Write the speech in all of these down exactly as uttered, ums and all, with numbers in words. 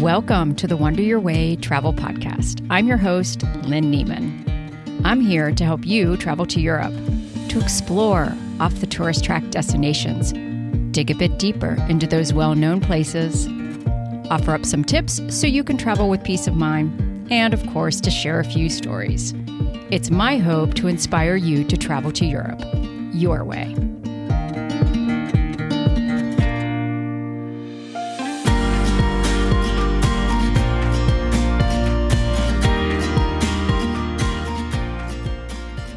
Welcome to the Wonder Your Way Travel Podcast. I'm your host, Lynn Neiman. I'm here to help you travel to Europe, to explore off the tourist track destinations, dig a bit deeper into those well-known places, offer up some tips so you can travel with peace of mind, and of course, to share a few stories. It's my hope to inspire you to travel to Europe your way.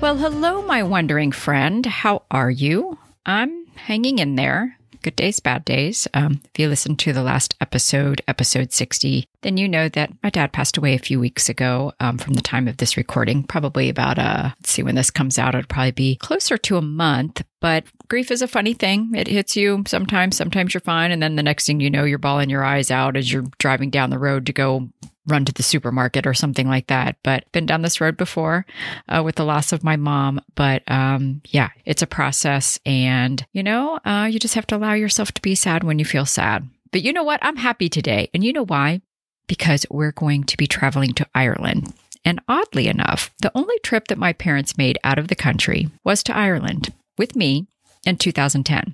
Well, hello, my wandering friend. How are you? I'm hanging in there. Good days, bad days. Um, if you listened to the last episode, episode sixty, then you know that my dad passed away a few weeks ago um, from the time of this recording, probably about, a, let's see, when this comes out, it'll probably be closer to a month. But grief is a funny thing. It hits you sometimes. Sometimes you're fine. And then the next thing you know, you're bawling your eyes out as you're driving down the road to go run to the supermarket or something like that. But been down this road before uh, with the loss of my mom. But um, yeah, it's a process. And, you know, uh, you just have to allow yourself to be sad when you feel sad. But you know what? I'm happy today. And you know why? Because we're going to be traveling to Ireland. And oddly enough, the only trip that my parents made out of the country was to Ireland with me in two thousand ten.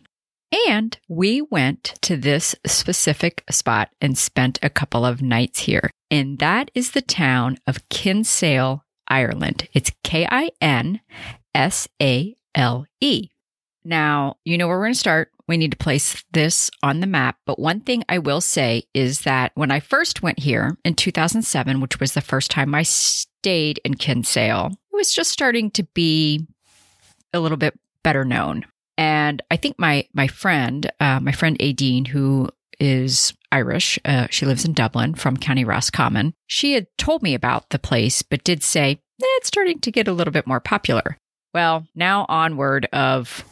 And we went to this specific spot and spent a couple of nights here. And that is the town of Kinsale, Ireland. It's K I N S A L E. Now, you know where we're going to start. We need to place this on the map. But one thing I will say is that when I first went here in two thousand seven, which was the first time I stayed in Kinsale, it was just starting to be a little bit better known. And I think my my friend, uh, my friend Aideen, who is Irish, uh, she lives in Dublin from County Roscommon, she had told me about the place, but did say, eh, it's starting to get a little bit more popular. Well, now onward of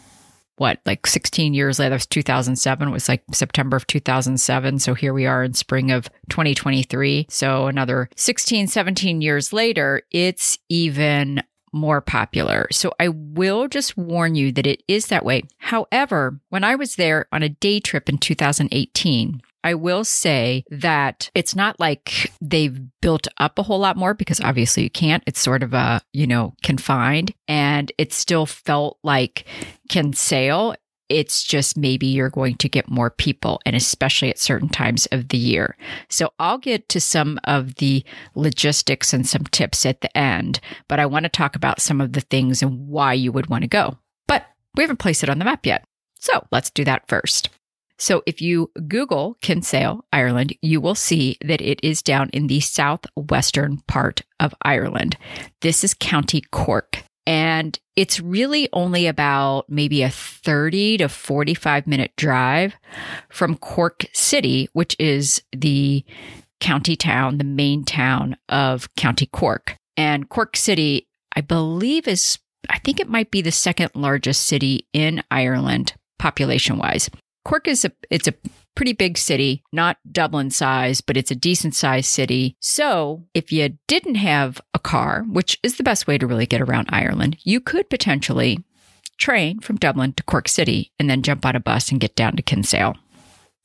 what, like sixteen years later, two thousand seven, was like September of two thousand seven. So here we are in spring of twenty twenty-three. So another sixteen, seventeen years later, it's even more popular. So I will just warn you that it is that way. However, when I was there on a day trip in two thousand eighteen, I will say that it's not like they've built up a whole lot more because obviously you can't. It's sort of a, you know, confined, and it still felt like Kinsale. It's just maybe you're going to get more people, and especially at certain times of the year. So I'll get to some of the logistics and some tips at the end, but I want to talk about some of the things and why you would want to go. But we haven't placed it on the map yet. So let's do that first. So if you Google Kinsale, Ireland, you will see that it is down in the southwestern part of Ireland. This is County Cork. And it's really only about maybe a thirty to forty-five minute drive from Cork City, which is the county town, the main town of County Cork. And Cork City, I believe is, I think it might be the second largest city in Ireland population-wise. Cork is a, it's a pretty big city, not Dublin size, but it's a decent sized city. So if you didn't have a car, which is the best way to really get around Ireland, you could potentially train from Dublin to Cork City and then jump on a bus and get down to Kinsale.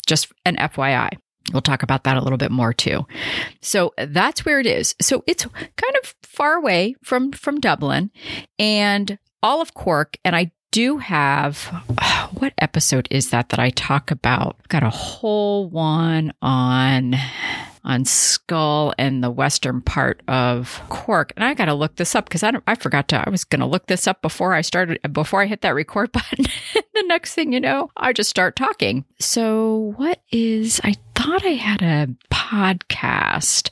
Just an F Y I. We'll talk about that a little bit more too. So that's where it is. So it's kind of far away from, from Dublin and all of Cork. And I do have, oh, what episode is that that I talk about? I've got a whole one on, on Schull and the western part of Cork. And I got to look this up because I don't, I forgot to, I was going to look this up before I started, before I hit that record button. The next thing you know, I just start talking. So what is, I thought I had a podcast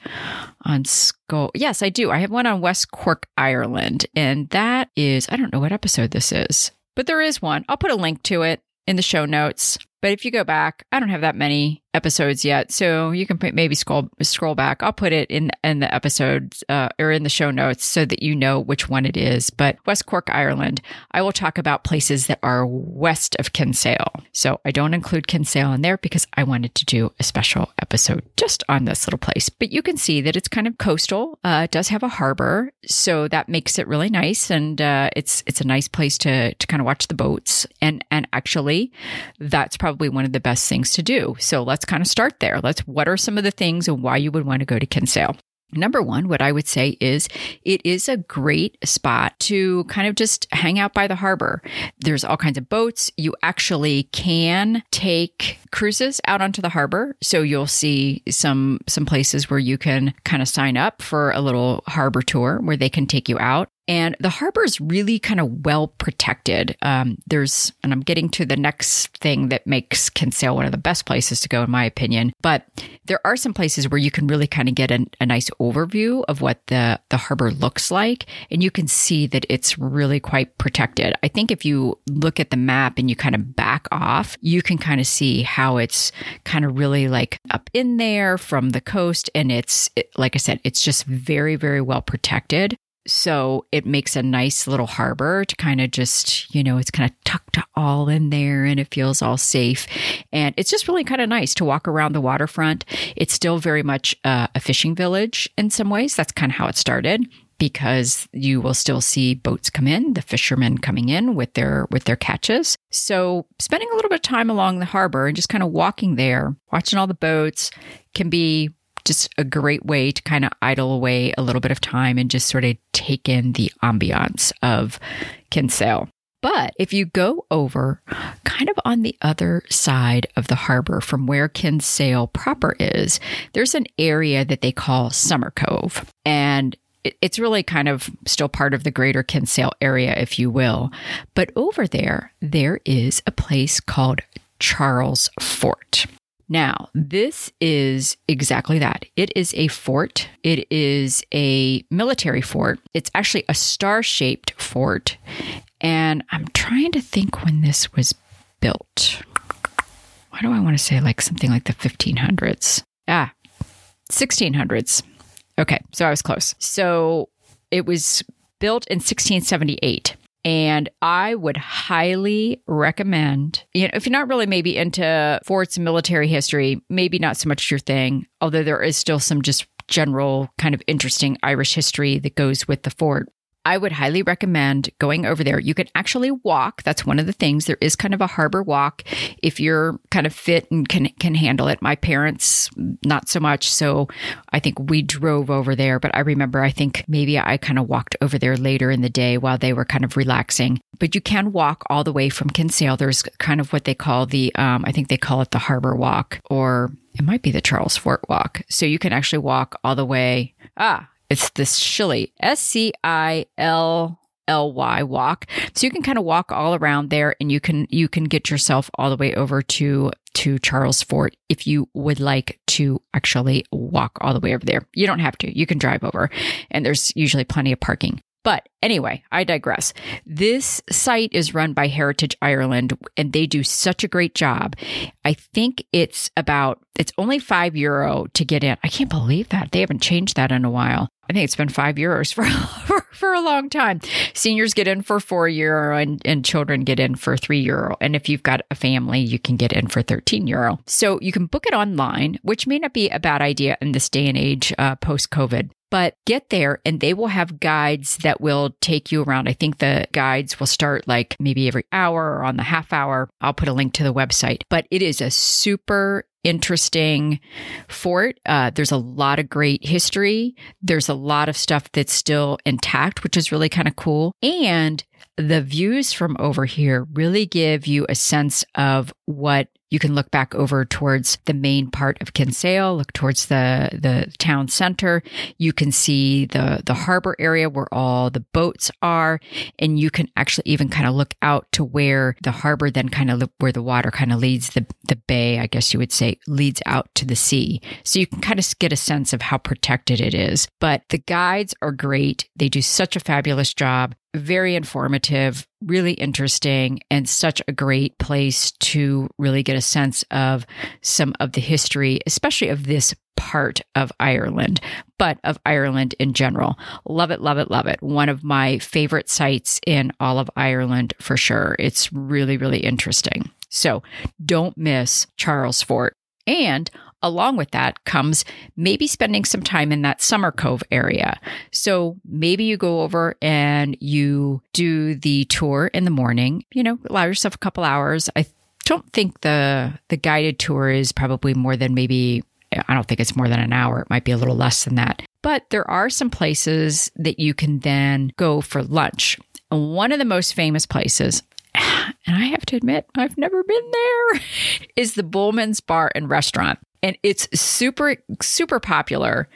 on Schull. Yes, I do. I have one on West Cork, Ireland. And that is, I don't know what episode this is. But there is one. I'll put a link to it in the show notes. But if you go back, I don't have that many episodes yet, so you can maybe scroll scroll back. I'll put it in in the episodes uh, or in the show notes so that you know which one it is. But West Cork, Ireland, I will talk about places that are west of Kinsale. So I don't include Kinsale in there because I wanted to do a special episode just on this little place. But you can see that it's kind of coastal. Uh, it does have a harbor, so that makes it really nice, and uh, it's it's a nice place to to kind of watch the boats. And and actually, that's probably probably one of the best things to do. So let's kind of start there. Let's, what are some of the things and why you would want to go to Kinsale? Number one, what I would say is it is a great spot to kind of just hang out by the harbor. There's all kinds of boats. You actually can take cruises out onto the harbor. So you'll see some some places where you can kind of sign up for a little harbor tour where they can take you out. And the harbor is really kind of well protected. Um, there's, and I'm getting to the next thing that makes Kinsale one of the best places to go, in my opinion. But there are some places where you can really kind of get a, a nice overview of what the, the harbor looks like. And you can see that it's really quite protected. I think if you look at the map and you kind of back off, you can kind of see how it's kind of really like up in there from the coast. And it's, it, like I said, it's just very, very well protected. So it makes a nice little harbor to kind of just, you know, it's kind of tucked all in there and it feels all safe. And it's just really kind of nice to walk around the waterfront. It's still very much uh, a fishing village in some ways. That's kind of how it started, because you will still see boats come in, the fishermen coming in with their with their catches. So spending a little bit of time along the harbor and just kind of walking there, watching all the boats can be just a great way to kind of idle away a little bit of time and just sort of take in the ambiance of Kinsale. But if you go over kind of on the other side of the harbor from where Kinsale proper is, there's an area that they call Summer Cove. And it's really kind of still part of the greater Kinsale area, if you will. But over there, there is a place called Charles Fort. Now, this is exactly that. It is a fort. It is a military fort. It's actually a star-shaped fort. And I'm trying to think when this was built. Why do I want to say like something like the fifteen hundreds? Ah, sixteen hundreds. Okay, so I was close. So it was built in sixteen seventy-eight. And I would highly recommend, you know, if you're not really maybe into forts and military history, maybe not so much your thing, although there is still some just general kind of interesting Irish history that goes with the fort. I would highly recommend going over there. You can actually walk. That's one of the things. There is kind of a harbor walk if you're kind of fit and can can handle it. My parents, not so much. So I think we drove over there. But I remember, I think maybe I kind of walked over there later in the day while they were kind of relaxing. But you can walk all the way from Kinsale. There's kind of what they call the, um, I think they call it the harbor walk, or it might be the Charles Fort walk. So you can actually walk all the way. Ah, It's this Schull, S C I L L Y walk. So you can kind of walk all around there, and you can you can get yourself all the way over to, to Charles Fort if you would like to actually walk all the way over there. You don't have to. You can drive over, and there's usually plenty of parking. But anyway, I digress. This site is run by Heritage Ireland, and they do such a great job. I think it's about, it's only five euro to get in. I can't believe that. They haven't changed that in a while. I think it's been five euros for, for, for a long time. Seniors get in for four euro and, and children get in for three euro. And if you've got a family, you can get in for thirteen euro. So you can book it online, which may not be a bad idea in this day and age uh, post-COVID. But get there and they will have guides that will take you around. I think the guides will start like maybe every hour or on the half hour. I'll put a link to the website. But it is a super interesting fort. Uh, there's a lot of great history. There's a lot of stuff that's still intact, which is really kind of cool. And the views from over here really give you a sense of what you can look back over towards the main part of Kinsale, look towards the, the town center. You can see the, the harbor area where all the boats are, and you can actually even kind of look out to where the harbor then kind of where the water kind of leads the, the bay, I guess you would say, leads out to the sea. So you can kind of get a sense of how protected it is. But the guides are great. They do such a fabulous job. Very informative, really interesting, and such a great place to really get a sense of some of the history, especially of this part of Ireland, but of Ireland in general. Love it, love it, love it. One of my favorite sites in all of Ireland for sure. It's really, really interesting. So don't miss Charles Fort. And along with that comes maybe spending some time in that Summer Cove area. So maybe you go over and you do the tour in the morning, you know, allow yourself a couple hours. I don't think the the guided tour is probably more than maybe, I don't think it's more than an hour. It might be a little less than that. But there are some places that you can then go for lunch. And one of the most famous places, and I have to admit, I've never been there, is the Bullman's Bar and Restaurant. And it's super, super popular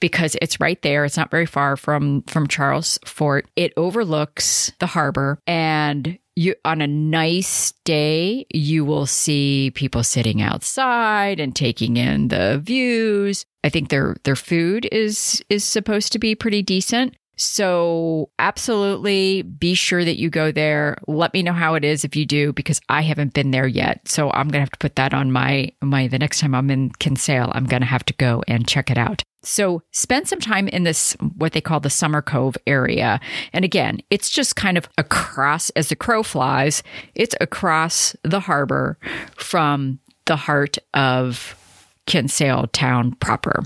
because it's right there. It's not very far from, from Charles Fort. It overlooks the harbor, and you, on a nice day, you will see people sitting outside and taking in the views. I think their their food is is supposed to be pretty decent. So absolutely be sure that you go there. Let me know how it is if you do, because I haven't been there yet. So I'm going to have to put that on my, my the next time I'm in Kinsale, I'm going to have to go and check it out. So spend some time in this, what they call the Summer Cove area. And again, it's just kind of across, as the crow flies, it's across the harbor from the heart of Kinsale town proper.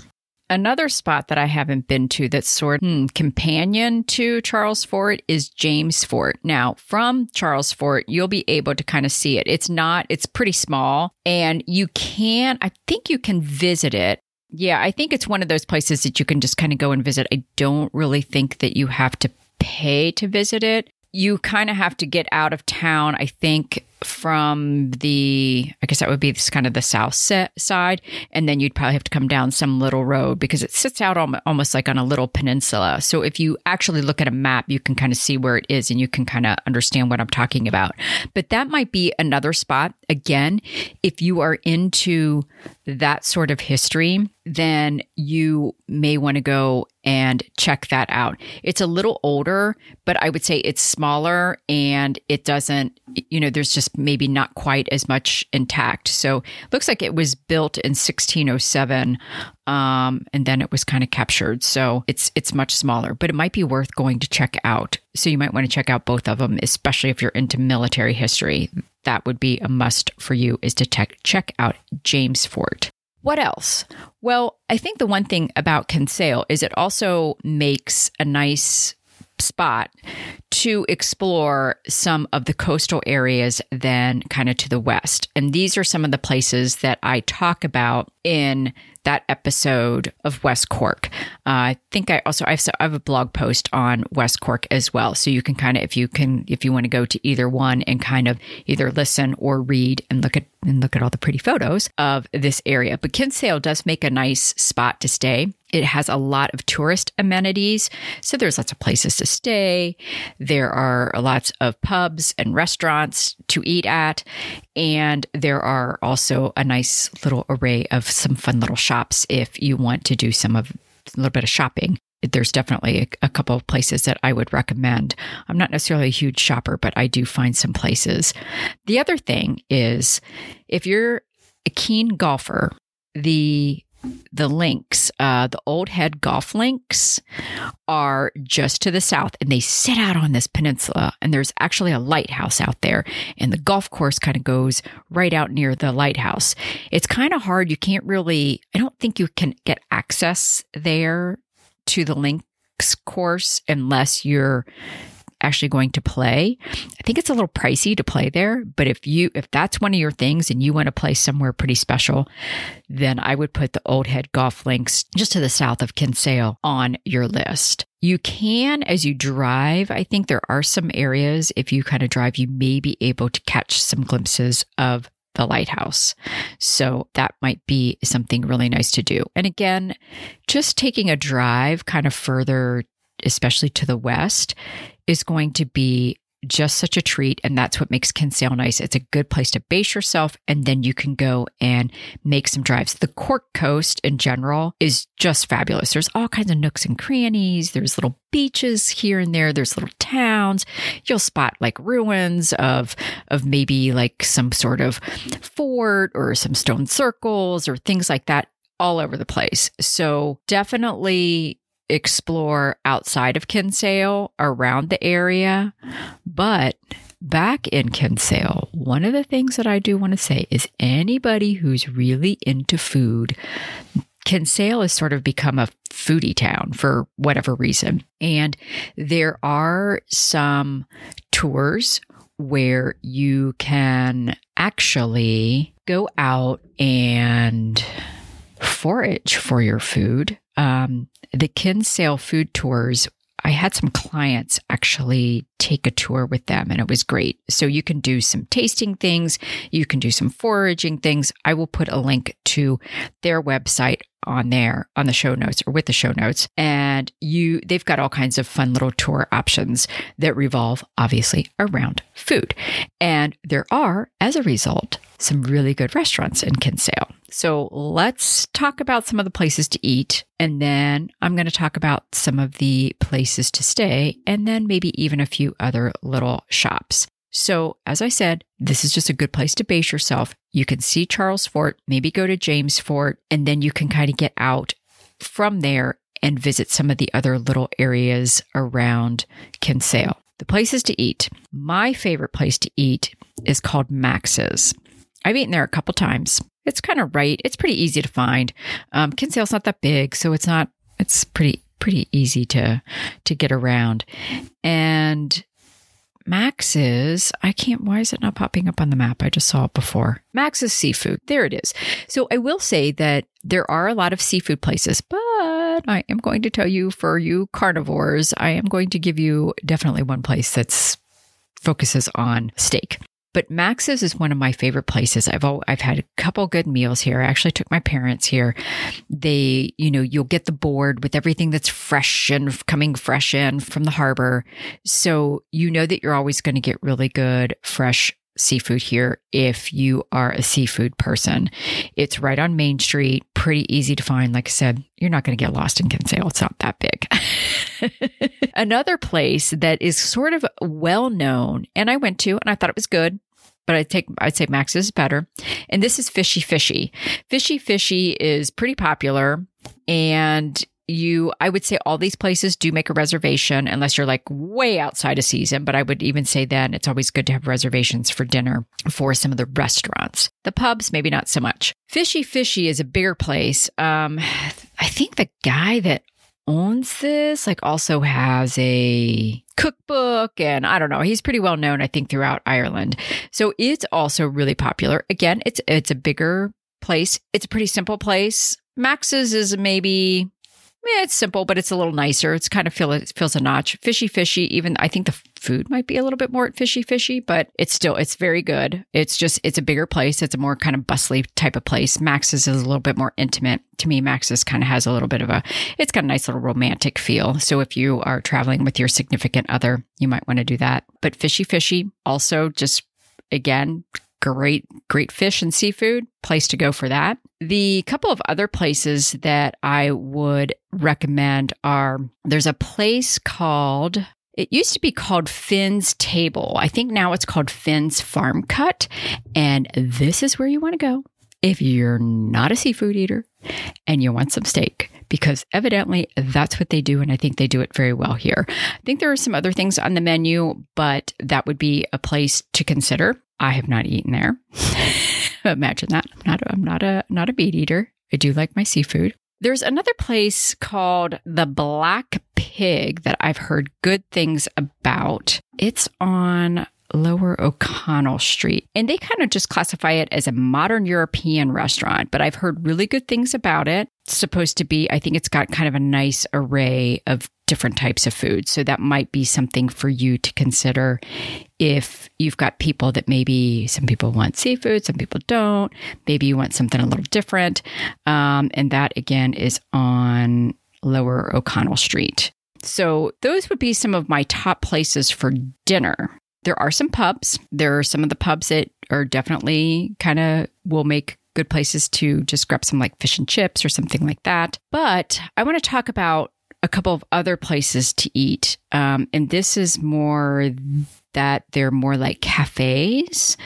Another spot that I haven't been to that's sort of hmm, companion to Charles Fort is James Fort. Now, from Charles Fort, you'll be able to kind of see it. It's not, it's pretty small, and you can, I think you can visit it. Yeah, I think it's one of those places that you can just kind of go and visit. I don't really think that you have to pay to visit it. You kind of have to get out of town, I think, from the, I guess that would be this kind of the south side. And then you'd probably have to come down some little road because it sits out almost like on a little peninsula. So if you actually look at a map, you can kind of see where it is and you can kind of understand what I'm talking about. But that might be another spot. Again, if you are into that sort of history, then you may want to go and check that out. It's a little older, but I would say it's smaller and it doesn't, you know, there's just maybe not quite as much intact. So it looks like it was built in sixteen oh seven um, and then it was kind of captured. So it's it's much smaller, but it might be worth going to check out. So you might want to check out both of them, especially if you're into military history. That would be a must for you, is to check, check out James Fort. What else? Well, I think the one thing about Kinsale is it also makes a nice spot to explore some of the coastal areas then kind of to the west. And these are some of the places that I talk about in that episode of West Cork. Uh, I think I also I've, I have a blog post on West Cork as well. So you can kind of, if you can, if you want to go to either one and kind of either listen or read and look at and look at all the pretty photos of this area. But Kinsale does make a nice spot to stay. It has a lot of tourist amenities. So there's lots of places to stay. There are lots of pubs and restaurants to eat at. And there are also a nice little array of some fun little shops if you want to do some of a little bit of shopping. There's definitely a, a couple of places that I would recommend. I'm not necessarily a huge shopper, but I do find some places. The other thing is, if you're a keen golfer, the The links, uh, the Old Head Golf Links are just to the south, and they sit out on this peninsula, and there's actually a lighthouse out there, and the golf course kind of goes right out near the lighthouse. It's kind of hard. You can't really, I don't think you can get access there to the links course unless you're actually going to play. I think it's a little pricey to play there, but if you if that's one of your things and you want to play somewhere pretty special, then I would put the Old Head Golf Links just to the south of Kinsale on your list. You can, as you drive, I think there are some areas, if you kind of drive, you may be able to catch some glimpses of the lighthouse. So that might be something really nice to do. And again, just taking a drive kind of further, especially to the west, is going to be just such a treat. And that's what makes Kinsale nice. It's a good place to base yourself, and then you can go and make some drives. The Cork coast in general is just fabulous. There's all kinds of nooks and crannies. There's little beaches here and there. There's little towns. You'll spot like ruins of, of maybe like some sort of fort or some stone circles or things like that all over the place. So definitely explore outside of Kinsale, around the area. But back in Kinsale, one of the things that I do want to say is anybody who's really into food, Kinsale has sort of become a foodie town for whatever reason. And there are some tours where you can actually go out and forage for your food. Um, the Kinsale Food Tours, I had some clients actually take a tour with them, and it was great. So you can do some tasting things. You can do some foraging things. I will put a link to their website on there, on the show notes or with the show notes. And you, they've got all kinds of fun little tour options that revolve obviously around food. And there are, as a result, some really good restaurants in Kinsale. So let's talk about some of the places to eat. And then I'm going to talk about some of the places to stay, and then maybe even a few other little shops. So as I said, this is just a good place to base yourself. You can see Charles Fort, maybe go to James Fort, and then you can kind of get out from there and visit some of the other little areas around Kinsale. The places to eat. My favorite place to eat is called Max's. I've eaten there a couple times. It's kind of right. It's pretty easy to find. Um, Kinsale's not that big, so it's not. It's pretty pretty easy to to get around. And Max's, I can't, why is it not popping up on the map? I just saw it before. Max's Seafood. There it is. So I will say that there are a lot of seafood places, but I am going to tell you, for you carnivores, I am going to give you definitely one place that's focuses on steak. But Max's is one of my favorite places. I've all, I've had a couple good meals here. I actually took my parents here. They, you know, you'll get the board with everything that's fresh and coming fresh in from the harbor. So you know that you're always going to get really good, fresh seafood here if you are a seafood person. It's right on Main Street, pretty easy to find. Like I said, you're not going to get lost in Kinsale. It's not that big. Another place that is sort of well known, and I went to, and I thought it was good, but I take, I'd say Max's is better. And this is Fishy Fishy. Fishy Fishy is pretty popular, and you, I would say all these places do make a reservation unless you're like way outside of season, but I would even say then it's always good to have reservations for dinner for some of the restaurants. The pubs, maybe not so much. Fishy Fishy is a bigger place. Um, I think the guy that owns this like also has a cookbook, and I don't know, he's pretty well known, I think, throughout Ireland. So it's also really popular. Again, it's it's a bigger place. It's a pretty simple place. Max's is maybe, yeah, it's simple, but it's a little nicer. It's kind of feel, it feels a notch. Fishy Fishy, even I think the food might be a little bit more at Fishy Fishy, but it's still, it's very good. It's just, it's a bigger place. It's a more kind of bustly type of place. Max's is a little bit more intimate. To me, Max's kind of has a little bit of a, it's got a nice little romantic feel. So if you are traveling with your significant other, you might want to do that. But Fishy Fishy also just, again, Great, great fish and seafood, place to go for that. The couple of other places that I would recommend are, there's a place called, it used to be called Finn's Table. I think now it's called Finn's Farm Cut. And this is where you want to go if you're not a seafood eater and you want some steak, because evidently that's what they do. And I think they do it very well here. I think there are some other things on the menu, but that would be a place to consider. I have not eaten there. Imagine that. I'm not, I'm not a not a meat eater. I do like my seafood. There's another place called the Black Pig that I've heard good things about. It's on Lower O'Connell Street, and they kind of just classify it as a modern European restaurant, but I've heard really good things about it. It's supposed to be, I think it's got kind of a nice array of different types of food. So that might be something for you to consider if you've got people that maybe some people want seafood, some people don't, maybe you want something a little different. Um, and that again is on Lower O'Connell Street. So those would be some of my top places for dinner. There are some pubs. There are some of the pubs that are definitely kind of will make good places to just grab some like fish and chips or something like that. But I want to talk about a couple of other places to eat. Um, and this is more that they're more like cafes.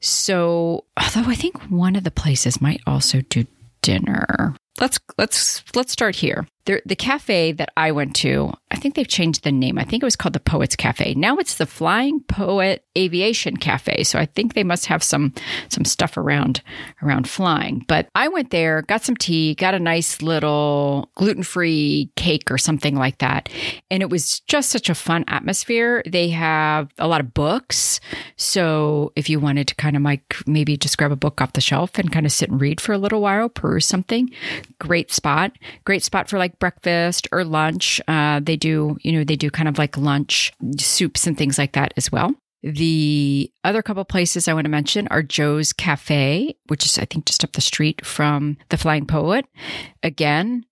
So although I think one of the places might also do dinner. Let's let's let's start here. The, the cafe that I went to, I think they've changed the name. I think it was called the Poets Cafe. Now it's the Flying Poet Aviation Cafe. So I think they must have some some stuff around around flying. But I went there, got some tea, got a nice little gluten-free cake or something like that. And it was just such a fun atmosphere. They have a lot of books. So if you wanted to kind of like maybe just grab a book off the shelf and kind of sit and read for a little while, peruse something, great spot. Great spot for like breakfast or lunch. Uh, they do, you know, they do kind of like lunch soups and things like that as well. The other couple places I want to mention are Joe's Cafe, which is, I think, just up the street from the Flying Poet. Again,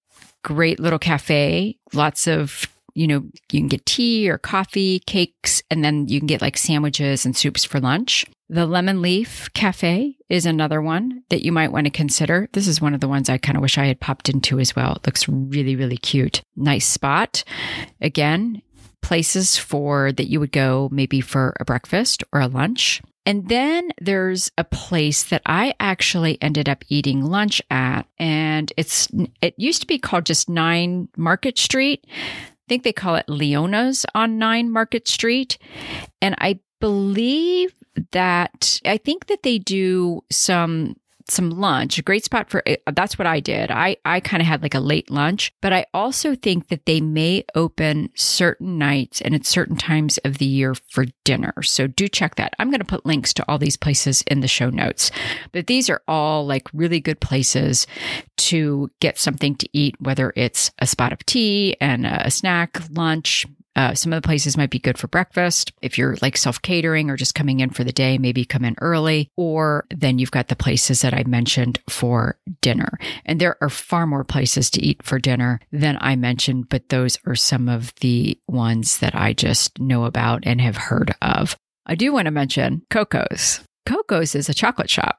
great little cafe, lots of, you know, you can get tea or coffee, cakes, and then you can get like sandwiches and soups for lunch. The Lemon Leaf Cafe is another one that you might want to consider. This is one of the ones I kind of wish I had popped into as well. It looks really, really cute. Nice spot. Again, places for that you would go maybe for a breakfast or a lunch. And then there's a place that I actually ended up eating lunch at, and it's it used to be called just nine Market Street. I think they call it Leona's on nine Market Street, and I believe that I think that they do some some lunch, a great spot for, that's what I did. I, I kind of had like a late lunch, but I also think that they may open certain nights and at certain times of the year for dinner. So do check that. I'm going to put links to all these places in the show notes, but these are all like really good places to get something to eat, whether it's a spot of tea and a snack, lunch. Uh, some of the places might be good for breakfast. If you're like self-catering or just coming in for the day, maybe come in early. Or then you've got the places that I mentioned for dinner. And there are far more places to eat for dinner than I mentioned, but those are some of the ones that I just know about and have heard of. I do want to mention Coco's. Coco's is a chocolate shop.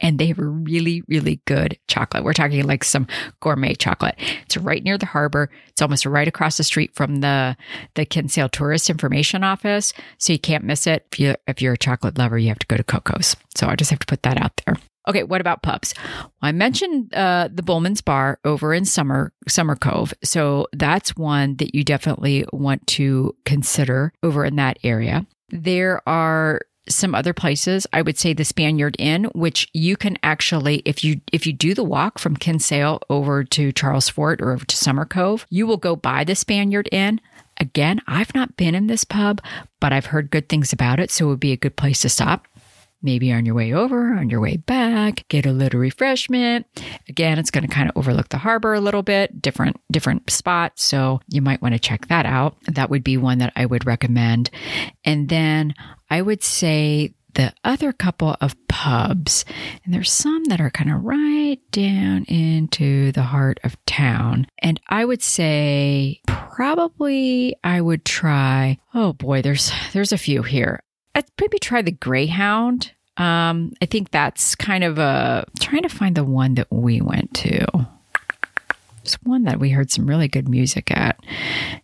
And they have a really, really good chocolate. We're talking like some gourmet chocolate. It's right near the harbor. It's almost right across the street from the, the Kinsale Tourist Information Office. So you can't miss it. If you're, if you're a chocolate lover, you have to go to Coco's. So I just have to put that out there. Okay, what about pubs? Well, I mentioned uh, the Bullman's Bar over in Summer Summer Cove. So that's one that you definitely want to consider over in that area. There are some other places, I would say the Spaniard Inn, which you can actually, if you if you do the walk from Kinsale over to Charles Fort or over to Summer Cove, you will go by the Spaniard Inn. Again, I've not been in this pub, but I've heard good things about it, so it would be a good place to stop. Maybe on your way over, on your way back, get a little refreshment. Again, it's going to kind of overlook the harbor a little bit, different different spot. So you might want to check that out. That would be one that I would recommend. And then I would say the other couple of pubs, and there's some that are kind of right down into the heart of town. And I would say probably I would try, oh boy, there's there's a few here. I'd maybe try the Greyhound. Um, I think that's kind of a, trying to find the one that we went to. There's one that we heard some really good music at,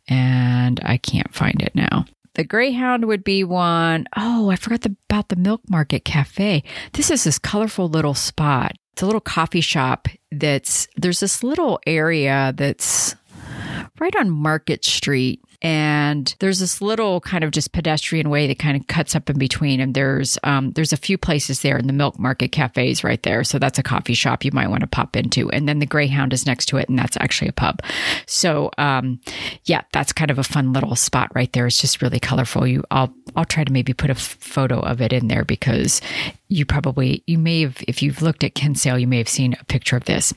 and I can't find it now. The Greyhound would be one. Oh, I forgot the, about the Milk Market Cafe. This is this colorful little spot. It's a little coffee shop that's, there's this little area that's right on Market Street. And there's this little kind of just pedestrian way that kind of cuts up in between. And there's um, there's a few places there, and the Milk Market Cafe is right there. So that's a coffee shop you might want to pop into. And then the Greyhound is next to it, and that's actually a pub. So um, yeah, that's kind of a fun little spot right there. It's just really colorful. You, I'll I'll try to maybe put a f- photo of it in there, because you probably, you may have, if you've looked at Kinsale, you may have seen a picture of this.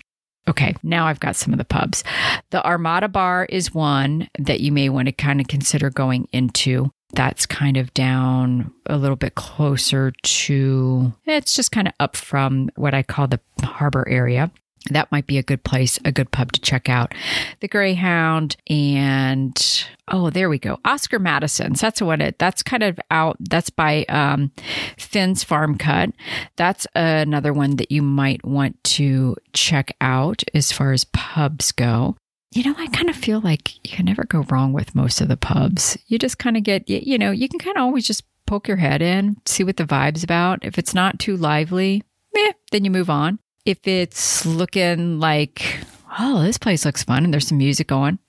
Okay, now I've got some of the pubs. The Armada Bar is one that you may want to kind of consider going into. That's kind of down a little bit closer to, it's just kind of up from what I call the harbor area. That might be a good place, a good pub to check out. The Greyhound and, oh, there we go. Oscar Madison's. That's what it, that's kind of out. That's by um, Finn's Farm Cut. That's another one that you might want to check out as far as pubs go. You know, I kind of feel like you can never go wrong with most of the pubs. You just kind of get, you know, you can kind of always just poke your head in, see what the vibe's about. If it's not too lively, meh, then you move on. If it's looking like, oh, this place looks fun and there's some music going,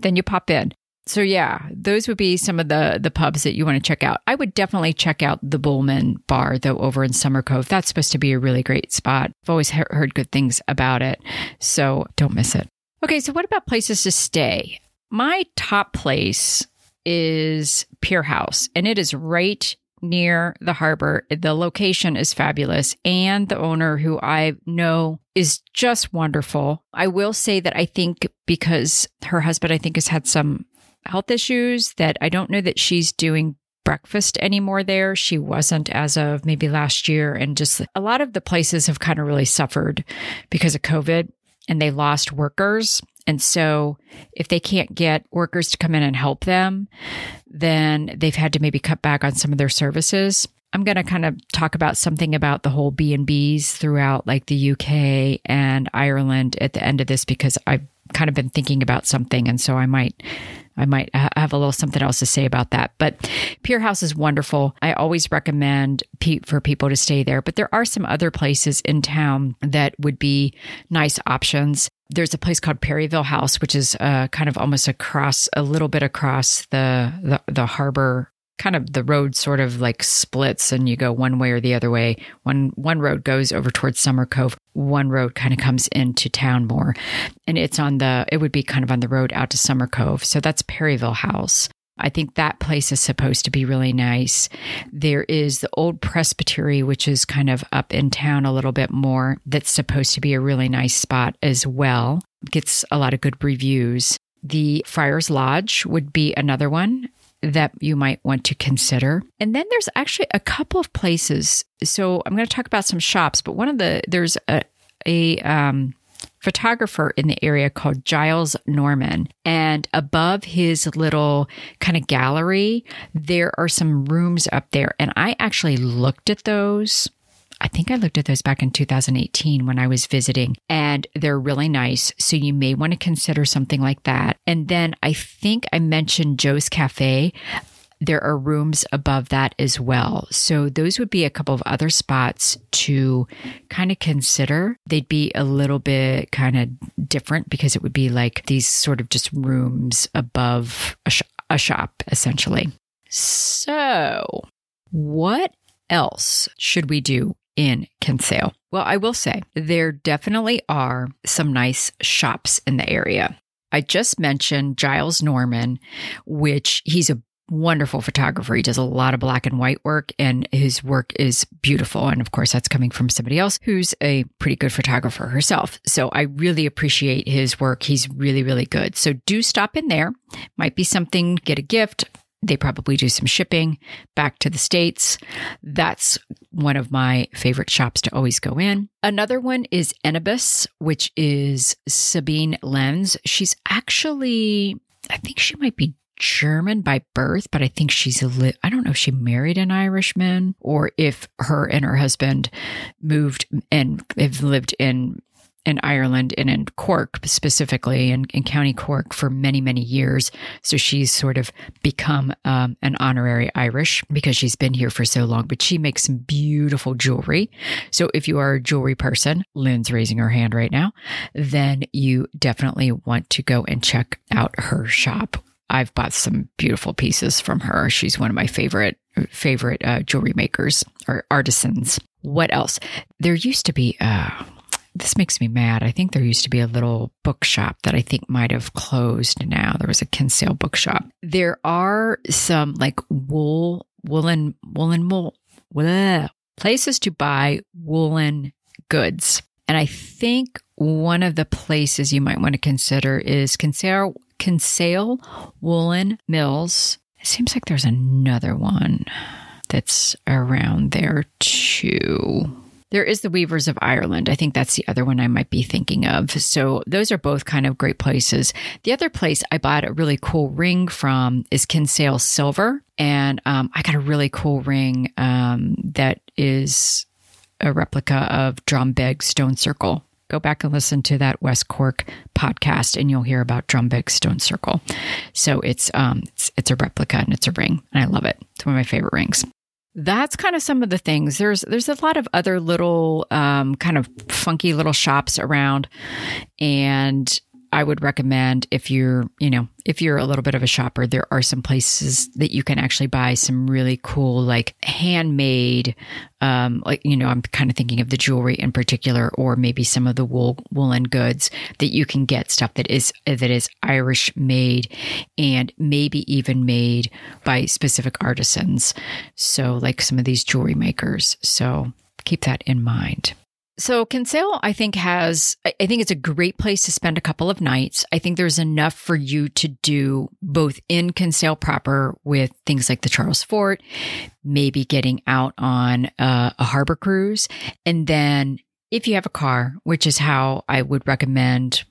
then you pop in. So yeah, those would be some of the the pubs that you want to check out. I would definitely check out the Bullman Bar, though, over in Summer Cove. That's supposed to be a really great spot. I've always he- heard good things about it, so don't miss it. Okay, so what about places to stay? My top place is Pier House, and it is right near the harbor. The location is fabulous, and the owner, who I know is just wonderful. I will say that I think because her husband, I think, has had some health issues, that I don't know that she's doing breakfast anymore there. She wasn't as of maybe last year. And just a lot of the places have kind of really suffered because of COVID, and they lost workers. And so if they can't get workers to come in and help them, then they've had to maybe cut back on some of their services. I'm going to kind of talk about something about the whole B and B's throughout like the U K and Ireland at the end of this, because I've kind of been thinking about something. And so I might I might have a little something else to say about that. But Pier House is wonderful. I always recommend pe- for people to stay there. But there are some other places in town that would be nice options. There's a place called Perryville House, which is uh, kind of almost across, a little bit across the, the the harbor, kind of the road sort of like splits and you go one way or the other way. One, one road goes over towards Summer Cove. One road kind of comes into town more. And it's on the, it would be kind of on the road out to Summer Cove. So that's Perryville House. I think that place is supposed to be really nice. There is the old presbytery, which is kind of up in town a little bit more. That's supposed to be a really nice spot as well. Gets a lot of good reviews. The Friar's Lodge would be another one that you might want to consider. And then there's actually a couple of places. So I'm going to talk about some shops, but one of the, there's a, a um, photographer in the area called Giles Norman. And above his little kind of gallery, there are some rooms up there. And I actually looked at those. I think I looked at those back in two thousand eighteen when I was visiting, and they're really nice. So you may want to consider something like that. And then I think I mentioned Joe's Cafe. There are rooms above that as well. So those would be a couple of other spots to kind of consider. They'd be a little bit kind of different because it would be like these sort of just rooms above a, sh- a shop, essentially. So what else should we do in Kinsale? Well, I will say there definitely are some nice shops in the area. I just mentioned Giles Norman, which he's a wonderful photographer. He does a lot of black and white work, and his work is beautiful. And of course, that's coming from somebody else who's a pretty good photographer herself. So I really appreciate his work. He's really, really good. So do stop in there. Might be something, get a gift. They probably do some shipping back to the States. That's one of my favorite shops to always go in. Another one is Enibus, which is Sabine Lenz. She's actually, I think she might be German by birth, but I think she's, li- I don't know if she married an Irishman or if her and her husband moved and have lived in in Ireland and in Cork specifically, in, in County Cork for many, many years. So she's sort of become um, an honorary Irish because she's been here for so long, but she makes some beautiful jewelry. So if you are a jewelry person, Lynn's raising her hand right now, then you definitely want to go and check out her shop. I've bought some beautiful pieces from her. She's one of my favorite favorite uh, jewelry makers or artisans. What else? There used to be, uh, this makes me mad. I think there used to be a little bookshop that I think might have closed now. There was a Kinsale bookshop. There are some like wool, woolen, woolen, wool, bleh, places to buy woolen goods. And I think one of the places you might want to consider is Kinsale, Kinsale Woolen Mills. It seems like there's another one that's around there too. There is the Weavers of Ireland. I think that's the other one I might be thinking of. So those are both kind of great places. The other place I bought a really cool ring from is Kinsale Silver. And um, I got a really cool ring um, that is a replica of Drumbeg Stone Circle. Go back and listen to that West Cork podcast and you'll hear about Drumbeg Stone Circle. So it's, um, it's, it's a replica and it's a ring and I love it. It's one of my favorite rings. that's kind of some of the things. There's there's a lot of other little um, kind of funky little shops around, and I would recommend if you're, you know, if you're a little bit of a shopper, there are some places that you can actually buy some really cool, like handmade, um, like, you know, I'm kind of thinking of the jewelry in particular, or maybe some of the wool, woolen goods that you can get stuff that is, that is Irish made and maybe even made by specific artisans. So like some of these jewelry makers. So keep that in mind. So Kinsale, I think, has, I think it's a great place to spend a couple of nights. I think there's enough for you to do both in Kinsale proper with things like the Charles Fort, maybe getting out on a, a harbor cruise. And then if you have a car, which is how I would recommend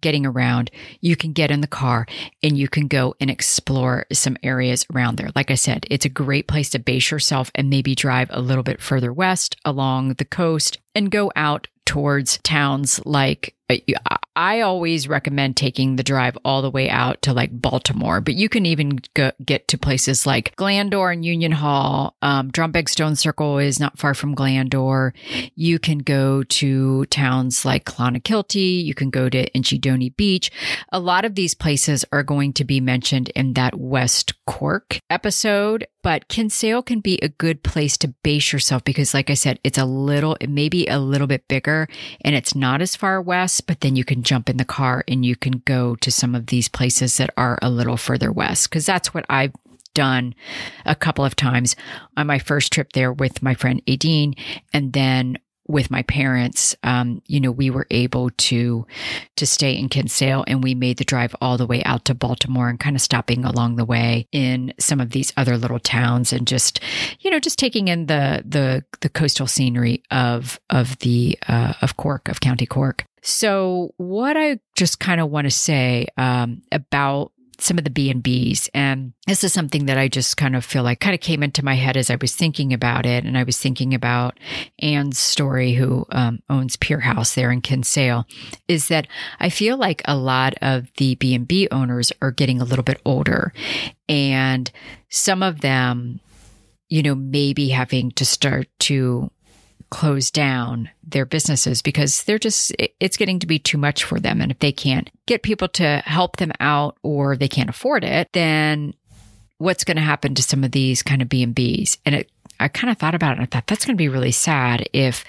getting around, you can get in the car and you can go and explore some areas around there. Like I said, it's a great place to base yourself and maybe drive a little bit further west along the coast and go out towards towns like, I always recommend taking the drive all the way out to like Baltimore, but you can even go, get to places like Glandore and Union Hall. Um, Drumbeg Stone Circle is not far from Glandore. You can go to towns like Clonakilty. You can go to Inchydoney Beach. A lot of these places are going to be mentioned in that West Cork episode, but Kinsale can be a good place to base yourself because, like I said, it's a little, it may be a little bit bigger and it's not as far west. But then you can jump in the car and you can go to some of these places that are a little further west, because that's what I've done a couple of times on my first trip there with my friend Aideen. And then with my parents, um, you know, we were able to to stay in Kinsale and we made the drive all the way out to Baltimore and kind of stopping along the way in some of these other little towns and just, you know, just taking in the the the coastal scenery of of the uh, of Cork, of County Cork. So what I just kind of want to say um, about some of the B and B's, and this is something that I just kind of feel like kind of came into my head as I was thinking about it, and I was thinking about Anne's story, who um, owns Pier House there in Kinsale, is that I feel like a lot of the B and B owners are getting a little bit older, and some of them, you know, maybe having to start to close down their businesses because they're just, it's getting to be too much for them. And if they can't get people to help them out or they can't afford it, then what's going to happen to some of these kind of B and B's? And it, I kind of thought about it and I thought that's going to be really sad if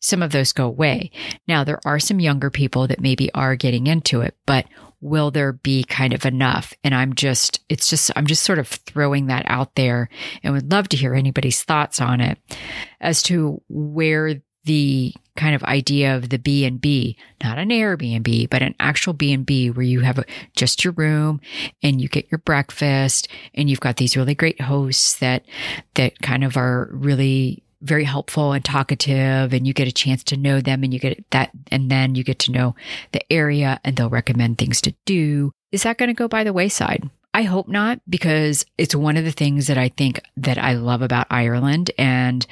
some of those go away. Now, there are some younger people that maybe are getting into it, but will there be kind of enough? And I'm just, it's just, I'm just sort of throwing that out there and would love to hear anybody's thoughts on it as to where the kind of idea of the B and B, not an Airbnb, but an actual B and B where you have a, just your room and you get your breakfast and you've got these really great hosts that, that kind of are really very helpful and talkative, and you get a chance to know them and you get that, and then you get to know the area and they'll recommend things to do. Is that going to go by the wayside? I hope not, because it's one of the things that I think that I love about Ireland. And,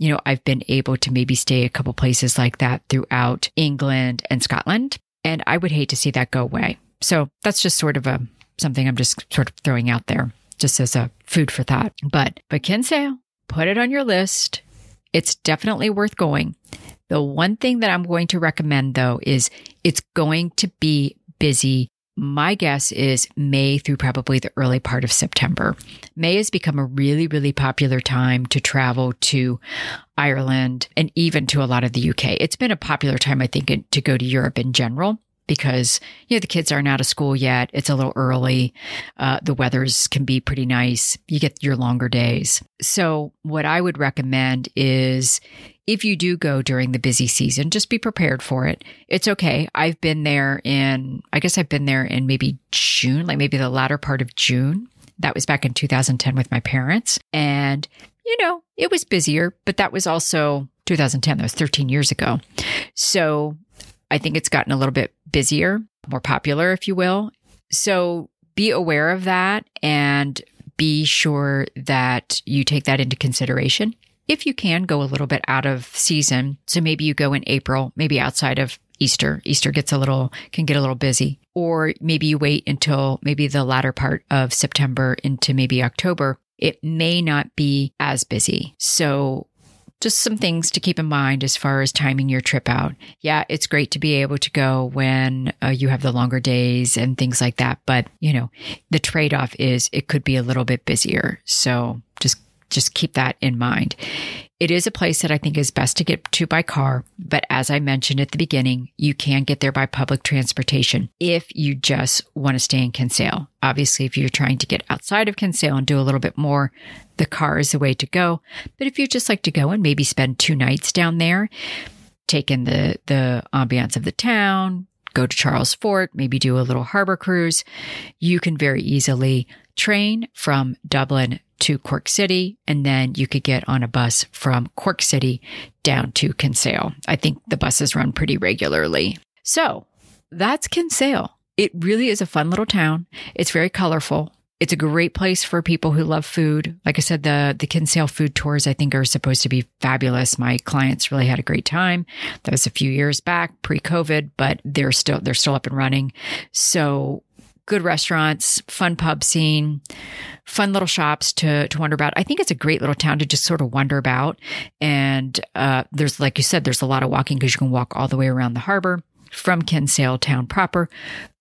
you know, I've been able to maybe stay a couple places like that throughout England and Scotland, and I would hate to see that go away. So that's just sort of a, something I'm just sort of throwing out there just as a food for thought, but, but Kinsale, put it on your list. It's definitely worth going. The one thing that I'm going to recommend, though, is it's going to be busy. My guess is May through probably the early part of September. May has become a really, really popular time to travel to Ireland and even to a lot of the U K. It's been a popular time, I think, to go to Europe in general because, you know, the kids aren't out of school yet. It's a little early. Uh, the weathers can be pretty nice. You get your longer days. So what I would recommend is if you do go during the busy season, just be prepared for it. It's okay. I've been there in, I guess I've been there in maybe June, like maybe the latter part of June. That was back in two thousand ten with my parents. And, you know, it was busier, but that was also two thousand ten. That was thirteen years ago. So I think it's gotten a little bit busier, more popular, if you will. So be aware of that and be sure that you take that into consideration. If you can, go a little bit out of season. So maybe you go in April, maybe outside of Easter. Easter gets a little, can get a little busy. Or maybe you wait until maybe the latter part of September into maybe October it may not be as busy. So just some things to keep in mind as far as timing your trip out. Yeah, it's great to be able to go when uh, you have the longer days and things like that. But, you know, the trade-off is it could be a little bit busier. So just just keep that in mind. It is a place that I think is best to get to by car. But as I mentioned at the beginning, you can get there by public transportation if you just want to stay in Kinsale. Obviously, if you're trying to get outside of Kinsale and do a little bit more, the car is the way to go. But if you just like to go and maybe spend two nights down there, take in the, the ambiance of the town, go to Charles Fort, maybe do a little harbor cruise, you can very easily train from Dublin to Cork City, and then you could get on a bus from Cork City down to Kinsale. I think the buses run pretty regularly. So that's Kinsale. It really is a fun little town. It's very colorful. It's a great place for people who love food. Like I said, the, the Kinsale Food Tours, I think, are supposed to be fabulous. My clients really had a great time. That was a few years back, pre-COVID, but they're still they're still up and running. So good restaurants, fun pub scene, fun little shops to to wander about. I think it's a great little town to just sort of wander about. And uh, there's, like you said, there's a lot of walking because you can walk all the way around the harbor from Kinsale town proper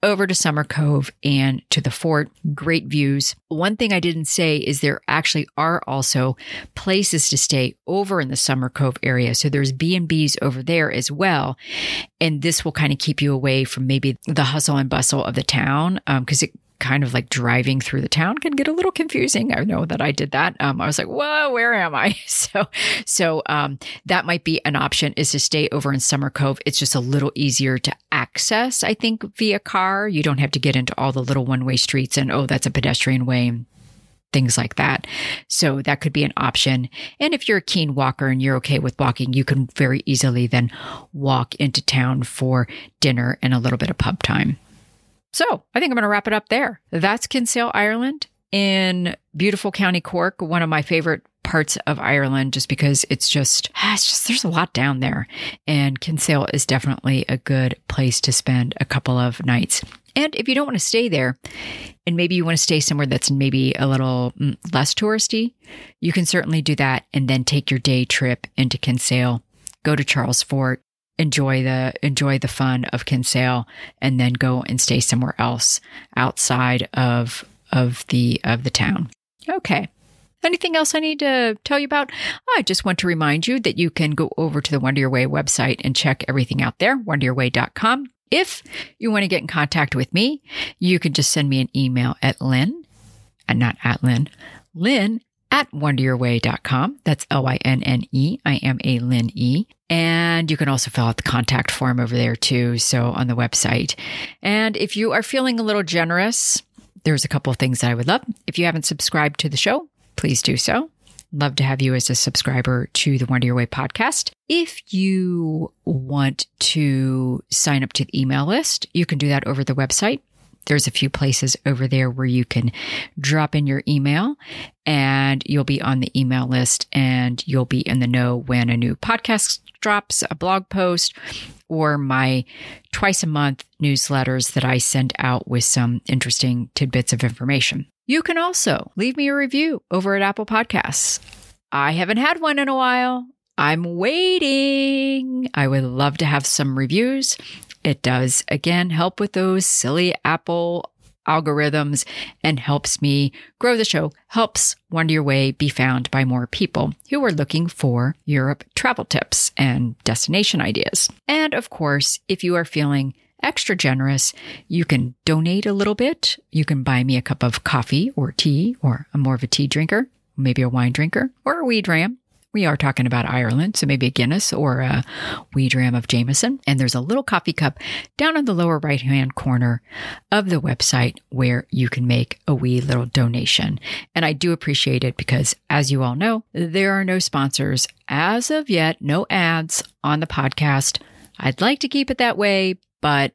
over to Summer Cove and to the fort. Great views. One thing I didn't say is there actually are also places to stay over in the Summer Cove area. So there's B and B's over there as well. And this will kind of keep you away from maybe the hustle and bustle of the town because um, it kind of like driving through the town can get a little confusing. I know that I did that. Um, I was like, whoa, where am I? So, so um, that might be an option, is to stay over in Summer Cove. It's just a little easier to access, I think, via car. You don't have to get into all the little one-way streets and, oh, that's a pedestrian way and things like that. So that could be an option. And if you're a keen walker and you're okay with walking, you can very easily then walk into town for dinner and a little bit of pub time. So I think I'm going to wrap it up there. That's Kinsale, Ireland, in beautiful County Cork, one of my favorite parts of Ireland, just because it's just, it's just, there's a lot down there. And Kinsale is definitely a good place to spend a couple of nights. And if you don't want to stay there, and maybe you want to stay somewhere that's maybe a little less touristy, you can certainly do that and then take your day trip into Kinsale, go to Charles Fort, enjoy the enjoy the fun of Kinsale, and then go and stay somewhere else outside of of the of the town. Okay. Anything else I need to tell you about? I just want to remind you that you can go over to the Wonder Your Way website and check everything out there, wonder your way dot com. If you want to get in contact with me, you can just send me an email at Lynn, and not at Lynn, Lynn at wonder your way dot com. That's L Y N N E. I am a Lynn E. And you can also fill out the contact form over there too, so on the website. And if you are feeling a little generous, there's a couple of things that I would love. If you haven't subscribed to the show, please do so. Love to have you as a subscriber to the Wonder Your Way podcast. If you want to sign up to the email list, you can do that over the website. There's a few places over there where you can drop in your email and you'll be on the email list and you'll be in the know when a new podcast drops, a blog post, or my twice a month newsletters that I send out with some interesting tidbits of information. You can also leave me a review over at Apple Podcasts. I haven't had one in a while. I'm waiting. I would love to have some reviews. It does, again, help with those silly Apple algorithms and helps me grow the show, helps Wonder Your Way be found by more people who are looking for Europe travel tips and destination ideas. And of course, if you are feeling extra generous, you can donate a little bit. You can buy me a cup of coffee or tea, or I'm more of a tea drinker, maybe a wine drinker, or a wee dram. We are talking about Ireland, so maybe a Guinness or a wee dram of Jameson. And there's a little coffee cup down in the lower right-hand corner of the website where you can make a wee little donation. And I do appreciate it because, as you all know, there are no sponsors as of yet, no ads on the podcast. I'd like to keep it that way, but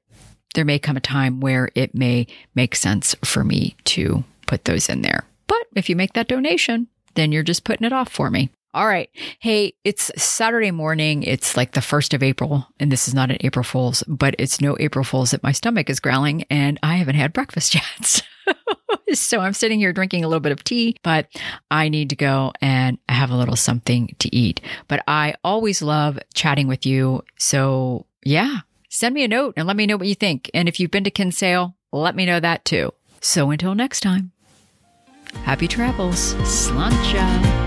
there may come a time where it may make sense for me to put those in there. But if you make that donation, then you're just putting it off for me. All right. Hey, it's Saturday morning. It's like the first of April, and this is not an April Fool's, but it's no April Fool's that my stomach is growling and I haven't had breakfast yet. So I'm sitting here drinking a little bit of tea, but I need to go and have a little something to eat. But I always love chatting with you. So yeah, send me a note and let me know what you think. And if you've been to Kinsale, let me know that too. So until next time, happy travels. Sláinte.